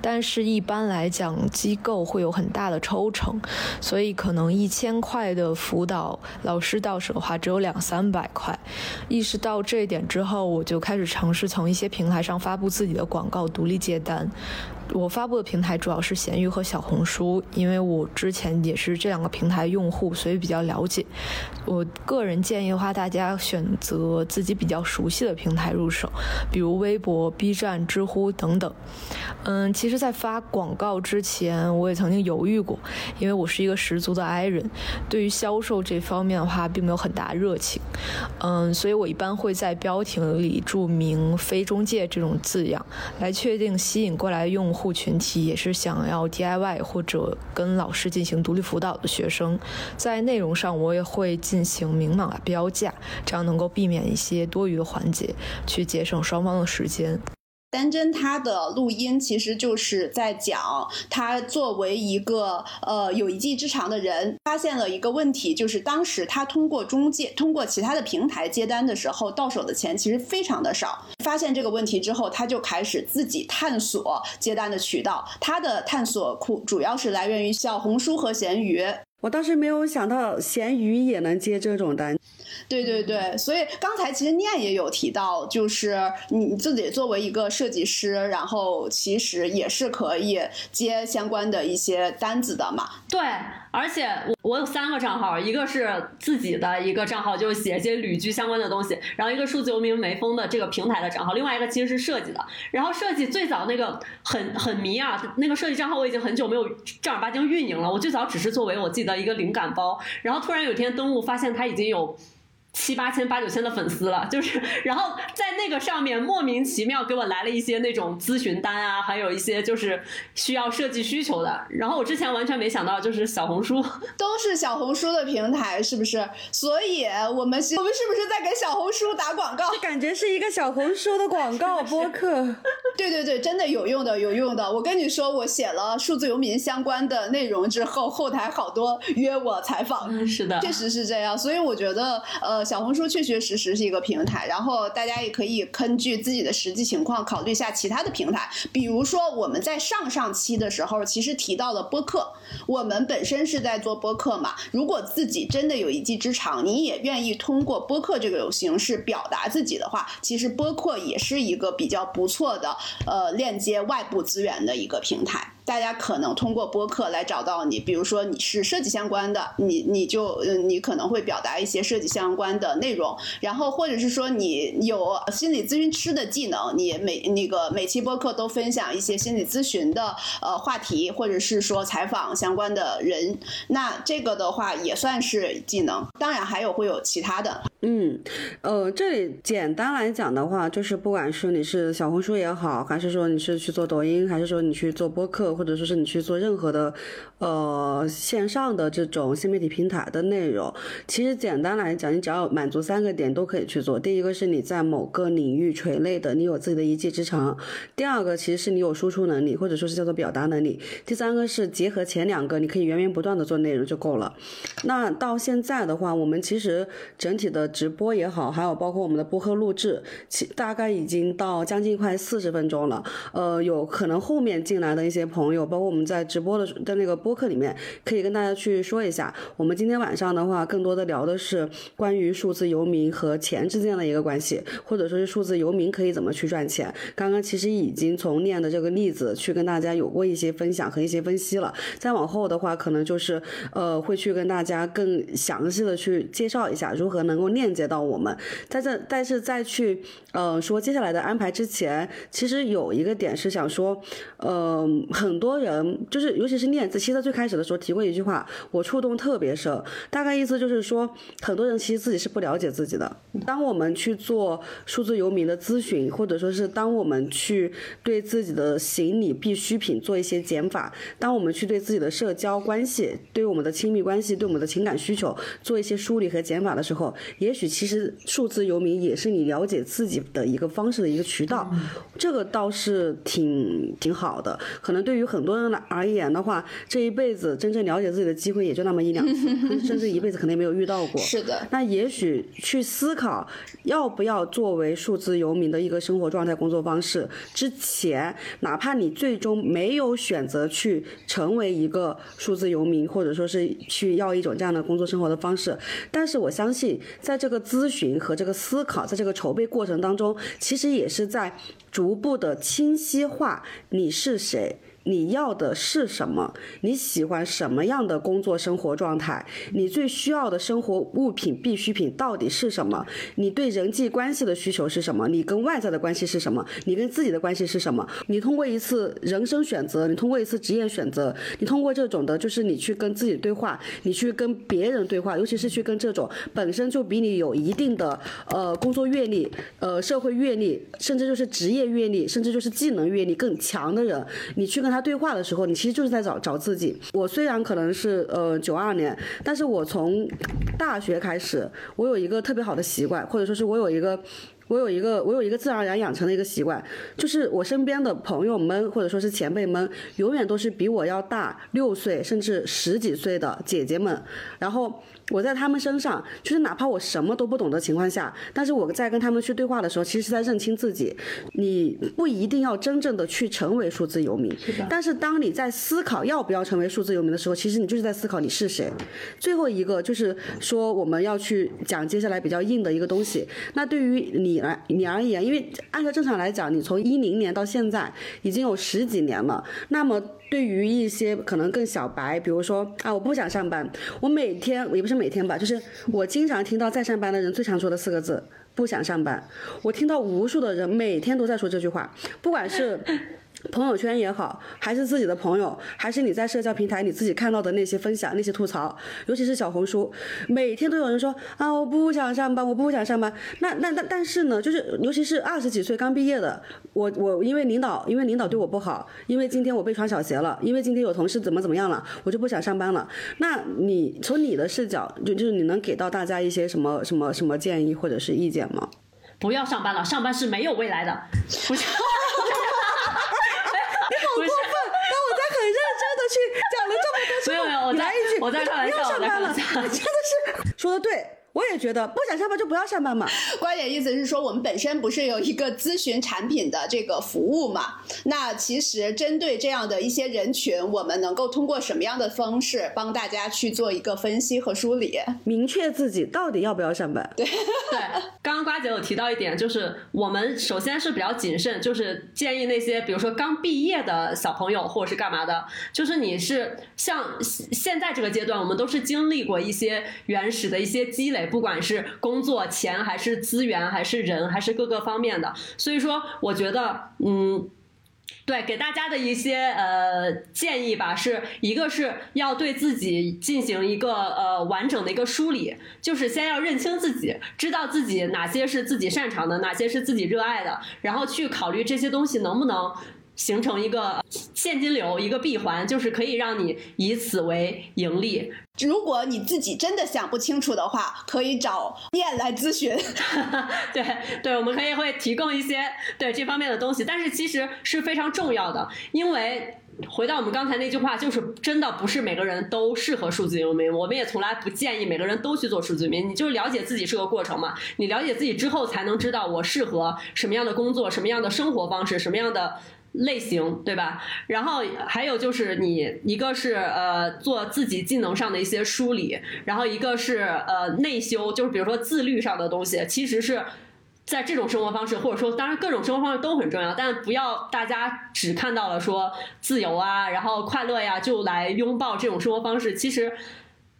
但是一般来讲机构会有很大的抽成，所以可能一千块的辅导老师到手的话只有两三百块。意识到这一点之后，我就开始尝试从一些平台上发布自己的广告，独立接单。我发布的平台主要是闲鱼和小红书，因为我之前也是这两个平台用户，所以比较了解。我个人建议的话，大家选择自己比较熟悉的平台入手，比如微博、B 站、知乎等等。嗯，其实在发广告之前，我也曾经犹豫过，因为我是一个十足的 I 人，对于销售这方面的话并没有很大热情。嗯，所以我一般会在标题里注明非中介这种字样，来确定吸引过来用户群体也是想要 D I Y 或者跟老师进行独立辅导的学生。在内容上我也会进行明码标价，这样能够避免一些多余的环节，去节省双方的时间。丹真他的录音其实就是在讲他作为一个呃有一技之长的人，发现了一个问题，就是当时他通过中介通过其他的平台接单的时候，到手的钱其实非常的少。发现这个问题之后，他就开始自己探索接单的渠道，他的探索库主要是来源于小红书和闲鱼。我当时没有想到闲鱼也能接这种单。对对对，所以刚才其实Nian也有提到，就是你自己作为一个设计师，然后其实也是可以接相关的一些单子的嘛。对，而且我我有三个账号，一个是自己的一个账号，就是写一些旅居相关的东西，然后一个数字游民梅峰的这个平台的账号，另外一个其实是设计的。然后设计最早那个很很迷啊，那个设计账号我已经很久没有正儿八经运营了，我最早只是作为我自己的一个灵感包，然后突然有一天登录发现它已经有七八千八九千的粉丝了，就是然后在那个上面莫名其妙给我来了一些那种咨询单啊，还有一些就是需要设计需求的。然后我之前完全没想到，就是小红书都是小红书的平台，是不是？所以我们是我们是不是在给小红书打广告？感觉是一个小红书的广告播客。对对对，真的有用的有用的。我跟你说，我写了数字游民相关的内容之后，后台好多约我采访。嗯，是的，确实是这样。所以我觉得呃小红书确确实实是一个平台，然后大家也可以根据自己的实际情况考虑一下其他的平台。比如说我们在上上期的时候其实提到了播客，我们本身是在做播客嘛，如果自己真的有一技之长，你也愿意通过播客这个形式表达自己的话，其实播客也是一个比较不错的呃链接外部资源的一个平台。大家可能通过播客来找到你，比如说你是设计相关的，你你就你可能会表达一些设计相关的内容，然后或者是说你有心理咨询师的技能，你每那个每期播客都分享一些心理咨询的呃话题，或者是说采访相关的人，那这个的话也算是技能。当然还有会有其他的。嗯，呃，这里简单来讲的话，就是不管是你是小红书也好，还是说你是去做抖音，还是说你去做播客，或者说是你去做任何的，呃，线上的这种新媒体平台的内容，其实简单来讲，你只要满足三个点都可以去做。第一个是你在某个领域垂类的，你有自己的一技之长；第二个其实是你有输出能力，或者说是叫做表达能力；第三个是结合前两个，你可以源源不断的做内容就够了。那到现在的话，我们其实整体的直播也好，还有包括我们的播客录制，其大概已经到将近快四十分钟了。呃，有可能后面进来的一些朋友，包括我们在直播的在那个播客里面，可以跟大家去说一下。我们今天晚上的话，更多的聊的是关于数字游民和钱之间的一个关系，或者说是数字游民可以怎么去赚钱。刚刚其实已经从Nian的这个例子去跟大家有过一些分享和一些分析了。再往后的话，可能就是呃会去跟大家更详细的去介绍一下如何能够Nian链接到我们。但是但是再去呃说接下来的安排之前，其实有一个点是想说，呃很多人就是尤其是Nian其实在最开始的时候提过一句话，我触动特别深，大概意思就是说，很多人其实自己是不了解自己的。当我们去做数字游民的咨询，或者说是当我们去对自己的行李必需品做一些减法，当我们去对自己的社交关系，对我们的亲密关系，对我们的情感需求做一些梳理和减法的时候，也许其实数字游民也是你了解自己的一个方式的一个渠道，嗯、这个倒是挺挺好的。可能对于很多人而言的话，这一辈子真正了解自己的机会也就那么一两次，甚至一辈子可能也没有遇到过。是的。那也许去思考要不要作为数字游民的一个生活状态、工作方式之前，哪怕你最终没有选择去成为一个数字游民，或者说是去要一种这样的工作生活的方式，但是我相信在这个咨询和这个思考，在这个筹备过程当中，其实也是在逐步的清晰化你是谁，你要的是什么，你喜欢什么样的工作生活状态，你最需要的生活物品必需品到底是什么，你对人际关系的需求是什么，你跟外在的关系是什么，你跟自己的关系是什么，你通过一次人生选择，你通过一次职业选择，你通过这种的就是你去跟自己对话，你去跟别人对话，尤其是去跟这种本身就比你有一定的呃工作阅历、呃社会阅历，甚至就是职业阅历，甚至就是技能阅历更强的人，你去跟他对话的时候，你其实就是在找找自己。我虽然可能是呃九二年，但是我从大学开始，我有一个特别好的习惯，或者说是我有一个。我有一个我有一个自然而然养成的一个习惯，就是我身边的朋友们或者说是前辈们永远都是比我要大六岁甚至十几岁的姐姐们，然后我在他们身上，就是哪怕我什么都不懂的情况下，但是我在跟他们去对话的时候，其实是在认清自己。你不一定要真正的去成为数字游民，但是当你在思考要不要成为数字游民的时候，其实你就是在思考你是谁。最后一个就是说我们要去讲接下来比较硬的一个东西，那对于你你而言，因为按照正常来讲，你从一零年到现在已经有十几年了，那么对于一些可能更小白，比如说啊，我不想上班，我每天也不是每天吧，就是我经常听到在上班的人最常说的四个字，不想上班。我听到无数的人每天都在说这句话，不管是朋友圈也好，还是自己的朋友，还是你在社交平台你自己看到的那些分享、那些吐槽，尤其是小红书，每天都有人说啊，我不想上班，我不想上班。那那那但是呢，就是尤其是二十几岁刚毕业的，我我因为领导，因为领导对我不好，因为今天我被穿小鞋了，因为今天有同事怎么怎么样了，我就不想上班了。那你从你的视角，就就是你能给到大家一些什么什么什么建议或者是意见吗？不要上班了，上班是没有未来的。不是。过分，但我在很认真的去讲了这么多次，没有没有，我来一句，我在开玩笑，我在开玩笑，真的是说的对。我也觉得不想上班就不要上班嘛。关键意思是说，我们本身不是有一个咨询产品的这个服务嘛？那其实针对这样的一些人群，我们能够通过什么样的方式帮大家去做一个分析和梳理，明确自己到底要不要上班？对对，刚刚瓜姐有提到一点，就是我们首先是比较谨慎，就是建议那些比如说刚毕业的小朋友或者是干嘛的，就是你是像现在这个阶段，我们都是经历过一些原始的一些积累。不管是工作钱还是资源还是人还是各个方面的，所以说我觉得嗯对，给大家的一些呃建议吧，是一个是要对自己进行一个呃完整的一个梳理，就是先要认清自己，知道自己哪些是自己擅长的，哪些是自己热爱的，然后去考虑这些东西能不能形成一个现金流，一个闭环，就是可以让你以此为盈利。如果你自己真的想不清楚的话，可以找Nian来咨询。对对，我们可以会提供一些对这方面的东西，但是其实是非常重要的，因为回到我们刚才那句话，就是真的不是每个人都适合数字游民，我们也从来不建议每个人都去做数字游民，你就了解自己是个过程嘛，你了解自己之后才能知道我适合什么样的工作，什么样的生活方式，什么样的类型，对吧？然后还有就是你一个是呃做自己技能上的一些梳理，然后一个是呃内修，就是比如说自律上的东西，其实是在这种生活方式，或者说当然各种生活方式都很重要，但不要大家只看到了说自由啊，然后快乐呀，就来拥抱这种生活方式。其实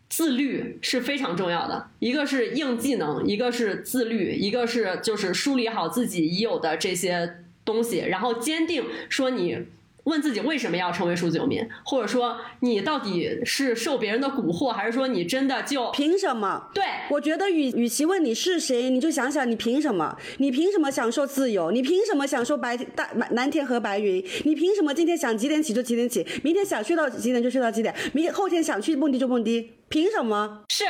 自律是非常重要的，一个是硬技能，一个是自律，一个是就是梳理好自己已有的这些东西，然后坚定说你问自己为什么要成为数字游民，或者说你到底是受别人的蛊惑，还是说你真的就凭什么？对，我觉得与与其问你是谁，你就想想你凭什么？你凭什么享受自由？你凭什么享受白大蓝天和白云？你凭什么今天想几点起就几点起，明天想睡到几点就睡到几点，明天后天想去蹦迪就蹦迪？凭什么？是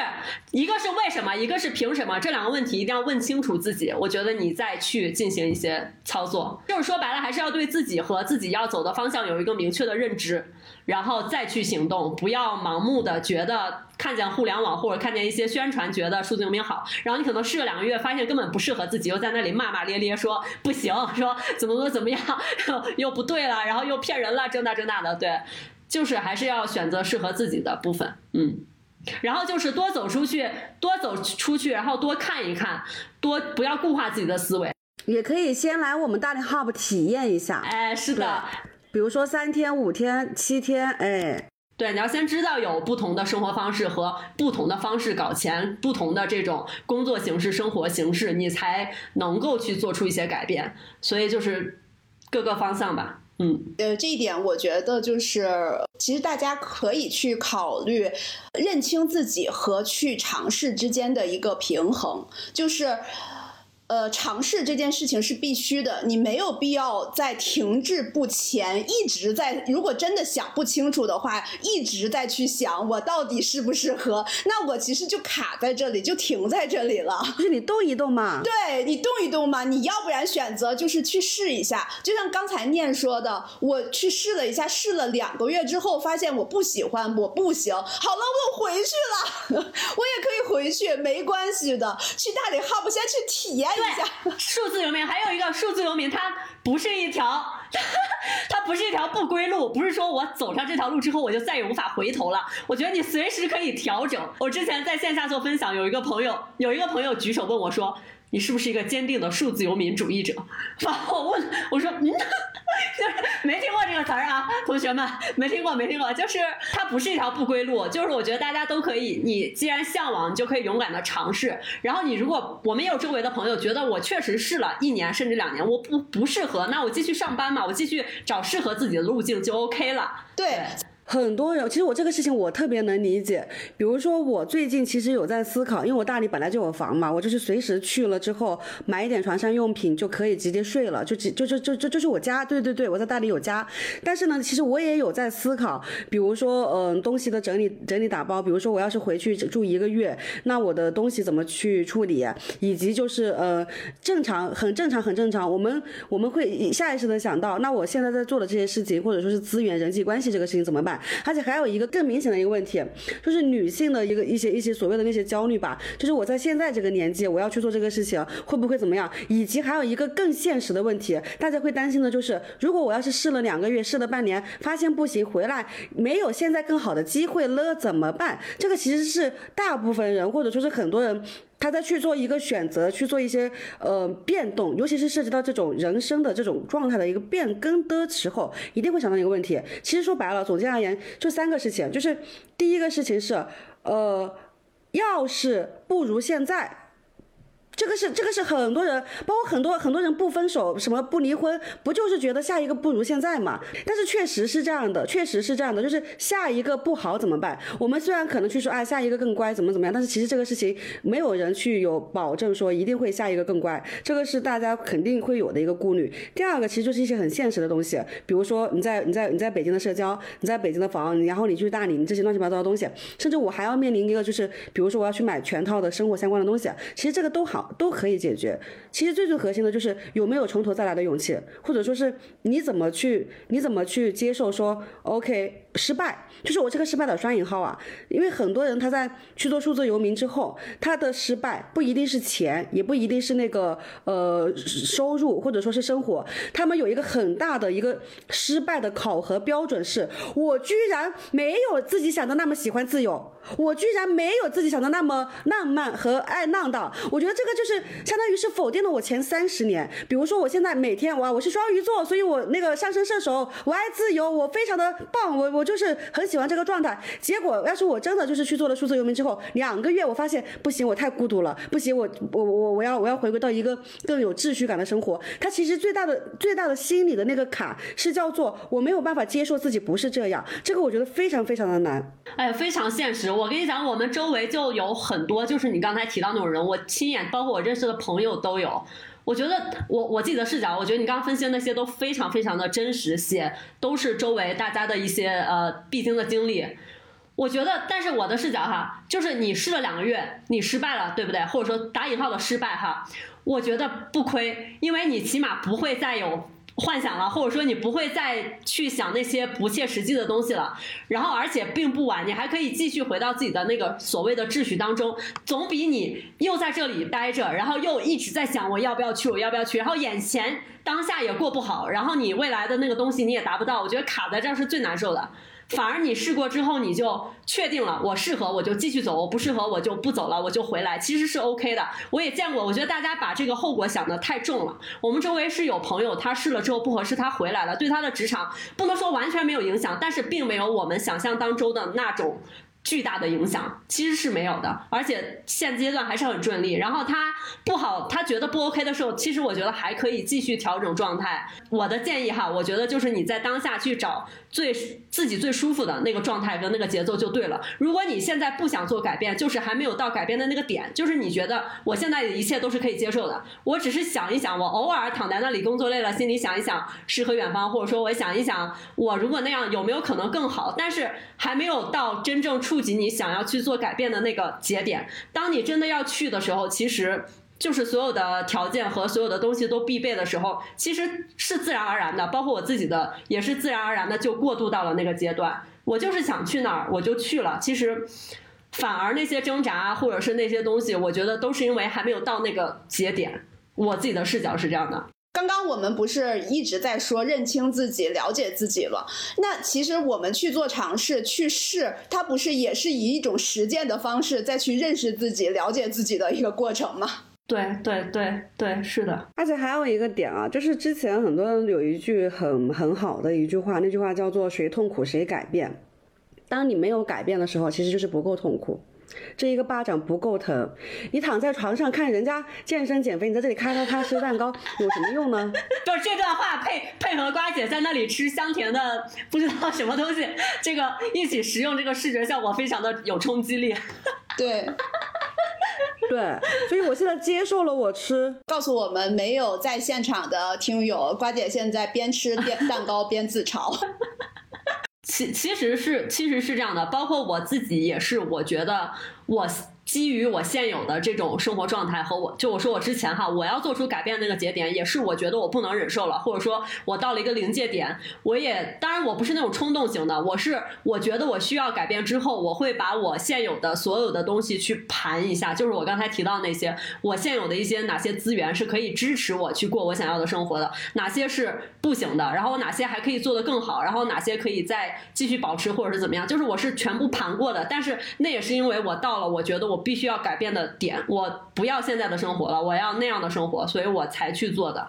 一个是为什么，一个是凭什么，这两个问题一定要问清楚自己，我觉得你再去进行一些操作，就是说白了还是要对自己和自己要走的方向有一个明确的认知，然后再去行动，不要盲目的觉得看见互联网或者看见一些宣传觉得数字游民好，然后你可能试了两个月发现根本不适合自己，又在那里骂骂咧咧说不行，说怎么怎么样又不对了，然后又骗人了，这那这那的。对，就是还是要选择适合自己的部分。嗯，然后就是多走出去，多走出去，然后多看一看，多不要固化自己的思维。也可以先来我们大理 Hub 体验一下。哎，是的，比如说三天、五天、七天，哎，对，你要先知道有不同的生活方式和不同的方式搞钱，不同的这种工作形式、生活形式，你才能够去做出一些改变。所以就是各个方向吧。嗯，呃，这一点我觉得就是，其实大家可以去考虑认清自己和去尝试之间的一个平衡，就是，呃，尝试这件事情是必须的，你没有必要在停滞不前，一直在，如果真的想不清楚的话，一直在去想我到底适不适合，那我其实就卡在这里，就停在这里了。就是你动一动嘛，对，你动一动嘛，你要不然选择就是去试一下，就像刚才Nian说的，我去试了一下，试了两个月之后发现我不喜欢，我不行，好了，我回去了，我也可以回去，没关系的，去大理 Hub 先去体验一下。对，数字游民还有一个数字游民，它不是一条。它不是一条不归路，不是说我走上这条路之后我就再也无法回头了，我觉得你随时可以调整。我之前在线下做分享，有一个朋友有一个朋友举手问我说，你是不是一个坚定的数字游民主义者？然后我问我说嗯，没听过这个词儿啊，同学们没听过没听过，就是它不是一条不归路，就是我觉得大家都可以，你既然向往，你就可以勇敢的尝试。然后你如果我们也有周围的朋友觉得我确实试了一年甚至两年，我不不适合，那我继续上班嘛，我继续找适合自己的路径就 OK 了。对。很多人其实我这个事情我特别能理解，比如说我最近其实有在思考，因为我大理本来就有房嘛，我就是随时去了之后买一点床上用品就可以直接睡了，就就就就就就是我家，对对对，我在大理有家。但是呢，其实我也有在思考，比如说嗯、呃、东西的整理整理打包，比如说我要是回去住一个月，那我的东西怎么去处理，以及就是呃正常很正常很正常，我们我们会下意识的想到，那我现在在做的这些事情，或者说是资源人际关系这个事情怎么办？而且还有一个更明显的一个问题，就是女性的一个一些一些所谓的那些焦虑吧，就是我在现在这个年纪我要去做这个事情会不会怎么样，以及还有一个更现实的问题，大家会担心的就是，如果我要是试了两个月试了半年发现不行，回来没有现在更好的机会了怎么办？这个其实是大部分人或者说是很多人他在去做一个选择，去做一些呃变动，尤其是涉及到这种人生的这种状态的一个变更的时候，一定会想到一个问题。其实说白了，总结而言就三个事情，就是第一个事情是，呃，要是不如现在。这个是这个是很多人，包括很多很多人不分手什么不离婚，不就是觉得下一个不如现在嘛？但是确实是这样的，确实是这样的，就是下一个不好怎么办？我们虽然可能去说哎下一个更乖怎么怎么样，但是其实这个事情没有人去有保证说一定会下一个更乖，这个是大家肯定会有的一个顾虑。第二个其实就是一些很现实的东西，比如说你在你在你在北京的社交，你在北京的房，然后你去大理，你这些乱七八糟的东西，甚至我还要面临一个就是，比如说我要去买全套的生活相关的东西，其实这个都好。都可以解决，其实最最核心的就是有没有从头再来的勇气，或者说是你怎么去你怎么去接受说 OK 失败，就是我这个失败的双引号啊，因为很多人他在去做数字游民之后，他的失败不一定是钱，也不一定是那个呃收入或者说是生活，他们有一个很大的一个失败的考核标准是，我居然没有自己想的那么喜欢自由，我居然没有自己想的那么浪漫和爱浪荡，我觉得这个就是相当于是否定了我前三十年。比如说我现在每天哇，我是双鱼座，所以我那个上升射手，我爱自由，我非常的棒，我我就是很喜欢这个状态。结果要是我真的就是去做了数字游民之后，两个月我发现不行，我太孤独了，不行，我我我我要我要回归到一个更有秩序感的生活。它其实最大的最大的心理的那个卡是叫做我没有办法接受自己不是这样，这个我觉得非常非常的难，哎，非常现实。我跟你讲，我们周围就有很多，就是你刚才提到那种人，我亲眼，包括我认识的朋友都有。我觉得我我自己的视角，我觉得你刚刚分析的那些都非常非常的真实，些都是周围大家的一些呃必经的经历。我觉得，但是我的视角哈，就是你试了两个月，你失败了，对不对？或者说打引号的失败哈，我觉得不亏，因为你起码不会再有幻想了，或者说你不会再去想那些不切实际的东西了。然后而且并不晚，你还可以继续回到自己的那个所谓的秩序当中，总比你又在这里待着，然后又一直在想我要不要去我要不要去，然后眼前当下也过不好，然后你未来的那个东西你也达不到，我觉得卡在这儿是最难受的。反而你试过之后你就确定了，我适合我就继续走，我不适合我就不走了，我就回来，其实是 OK 的。我也见过，我觉得大家把这个后果想得太重了。我们周围是有朋友他试了之后不合适他回来了，对他的职场不能说完全没有影响，但是并没有我们想象当中的那种巨大的影响，其实是没有的，而且现阶段还是很顺利。然后他不好，他觉得不 OK 的时候，其实我觉得还可以继续调整状态。我的建议哈，我觉得就是你在当下去找最自己最舒服的那个状态跟那个节奏就对了。如果你现在不想做改变，就是还没有到改变的那个点，就是你觉得我现在的一切都是可以接受的，我只是想一想，我偶尔躺在那里工作累了，心里想一想诗和远方，或者说我想一想我如果那样有没有可能更好，但是还没有到真正出触及你想要去做改变的那个节点。当你真的要去的时候，其实就是所有的条件和所有的东西都必备的时候，其实是自然而然的，包括我自己的也是自然而然的就过渡到了那个阶段。我就是想去哪儿我就去了，其实反而那些挣扎或者是那些东西，我觉得都是因为还没有到那个节点。我自己的视角是这样的。刚刚我们不是一直在说认清自己了解自己了，那其实我们去做尝试去试，它不是也是以一种实践的方式再去认识自己了解自己的一个过程吗？对对对对，是的。而且还有一个点啊，就是之前很多人有一句很很好的一句话，那句话叫做谁痛苦谁改变。当你没有改变的时候，其实就是不够痛苦，这一个巴掌不够疼。你躺在床上看人家健身减肥，你在这里咔咔咔吃蛋糕有什么用呢？就是这段话配配合瓜姐在那里吃香甜的不知道什么东西，这个一起食用，这个视觉效果非常的有冲击力。对对，所以我现在接受了我吃。告诉我们没有在现场的听友，瓜姐现在边吃蛋糕边自嘲。其其实是其实是这样的，包括我自己也是，我觉得我基于我现有的这种生活状态和我就我说我之前哈，我要做出改变那个节点，也是我觉得我不能忍受了，或者说我到了一个临界点。我也当然我不是那种冲动型的，我是我觉得我需要改变之后，我会把我现有的所有的东西去盘一下，就是我刚才提到那些我现有的一些哪些资源是可以支持我去过我想要的生活的，哪些是不行的，然后哪些还可以做得更好，然后哪些可以再继续保持或者是怎么样，就是我是全部盘过的。但是那也是因为我到了我觉得我必须要改变的点，我不要现在的生活了，我要那样的生活，所以我才去做的。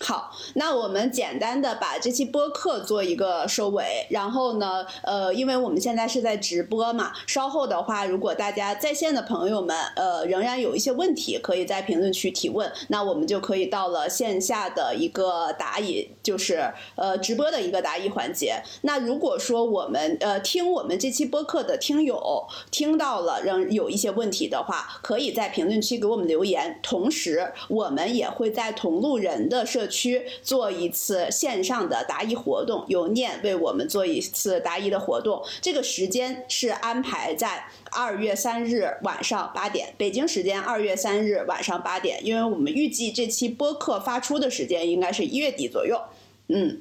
好，那我们简单的把这期播客做一个收尾，然后呢呃，因为我们现在是在直播嘛，稍后的话如果大家在线的朋友们呃，仍然有一些问题可以在评论区提问，那我们就可以到了线下的一个答疑，就是呃直播的一个答疑环节。那如果说我们呃听我们这期播客的听友听到了仍有一些问题的话，可以在评论区给我们留言，同时我们也会在同路人的社区去做一次线上的答疑活动，由念为我们做一次答疑的活动。这个时间是安排在二月三日晚上八点，北京时间二月三日晚上八点，因为我们预计这期播客发出的时间应该是一月底左右。嗯，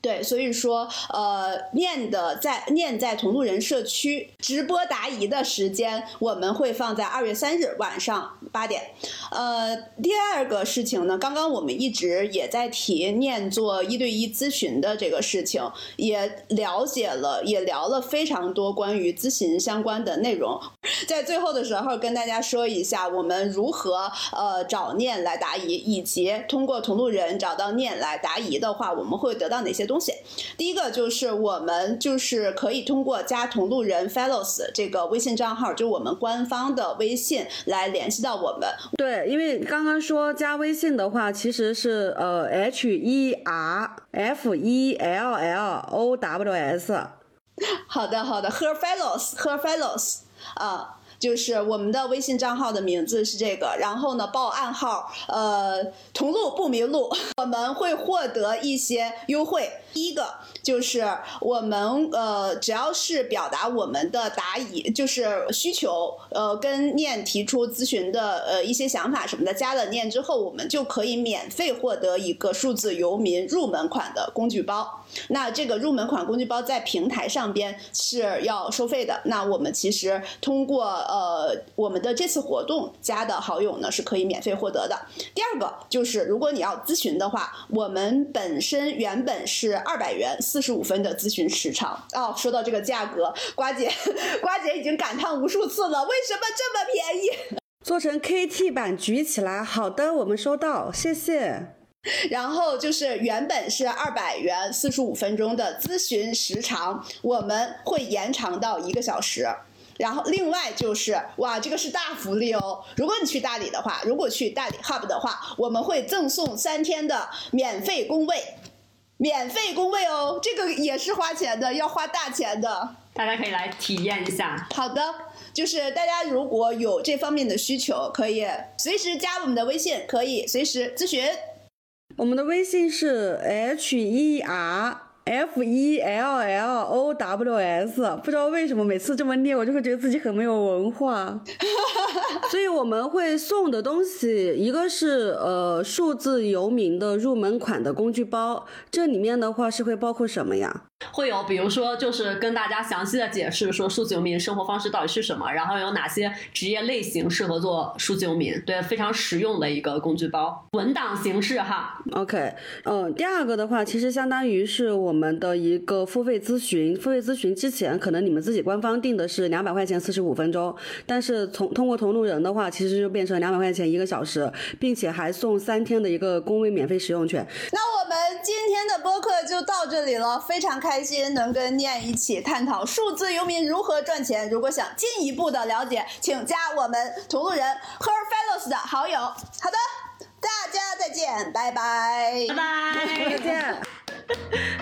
对，所以说呃，念的在念在同路人社区直播答疑的时间我们会放在二月三日晚上八点。呃，第二个事情呢，刚刚我们一直也在提念做一对一咨询的这个事情，也了解了也聊了非常多关于咨询相关的内容。在最后的时候跟大家说一下我们如何呃找念来答疑，以及通过同路人找到念来答疑的话我们会得到哪些东西。第一个就是我们就是可以通过加同路人 Fellows 这个微信账号，就是我们官方的微信来联系到我们。对，因为刚刚说加微信的话其实是呃 H E R F E L L O W S。 好的好的，HerFellows HerFellows 啊、呃就是我们的微信账号的名字是这个，然后呢报暗号呃同路不迷路，我们会获得一些优惠。第一个就是我们呃只要是表达我们的答疑就是需求呃跟Nian提出咨询的呃一些想法什么的，加了Nian之后我们就可以免费获得一个数字游民入门款的工具包。那这个入门款工具包在平台上边是要收费的，那我们其实通过呃我们的这次活动加的好友呢是可以免费获得的。第二个就是如果你要咨询的话，我们本身原本是二百元四十五分的咨询时长。哦，说到这个价格，瓜姐瓜姐已经感叹无数次了，为什么这么便宜？做成 K T 版举起来。好的，我们收到，谢谢。然后就是原本是二百元四十五分钟的咨询时长，我们会延长到一个小时。然后另外就是哇，这个是大福利哦！如果你去大理的话，如果去大理 Hub 的话，我们会赠送三天的免费工位，免费工位哦，这个也是花钱的，要花大钱的。大家可以来体验一下。好的，就是大家如果有这方面的需求，可以随时加我们的微信，可以随时咨询。我们的微信是 H E R F E L L O W S， 不知道为什么每次这么念我就会觉得自己很没有文化。所以我们会送的东西，一个是呃数字游民的入门款的工具包，这里面的话是会包括什么呀？会有比如说就是跟大家详细的解释说数字游民生活方式到底是什么，然后有哪些职业类型适合做数字游民，对，非常实用的一个工具包，文档形式哈。 OK， 嗯、呃，第二个的话其实相当于是我们的一个付费咨询，付费咨询之前可能你们自己官方定的是两百块钱四十五分钟，但是从通过同路人的话其实就变成两百块钱一个小时，并且还送三天的一个工位免费使用权。那我们今天的播客就到这里了，非常开开心能跟Nian一起探讨数字游民如何赚钱。如果想进一步的了解，请加我们同路人 HerFellows 的好友。好的，大家再见，拜拜，拜拜，再见。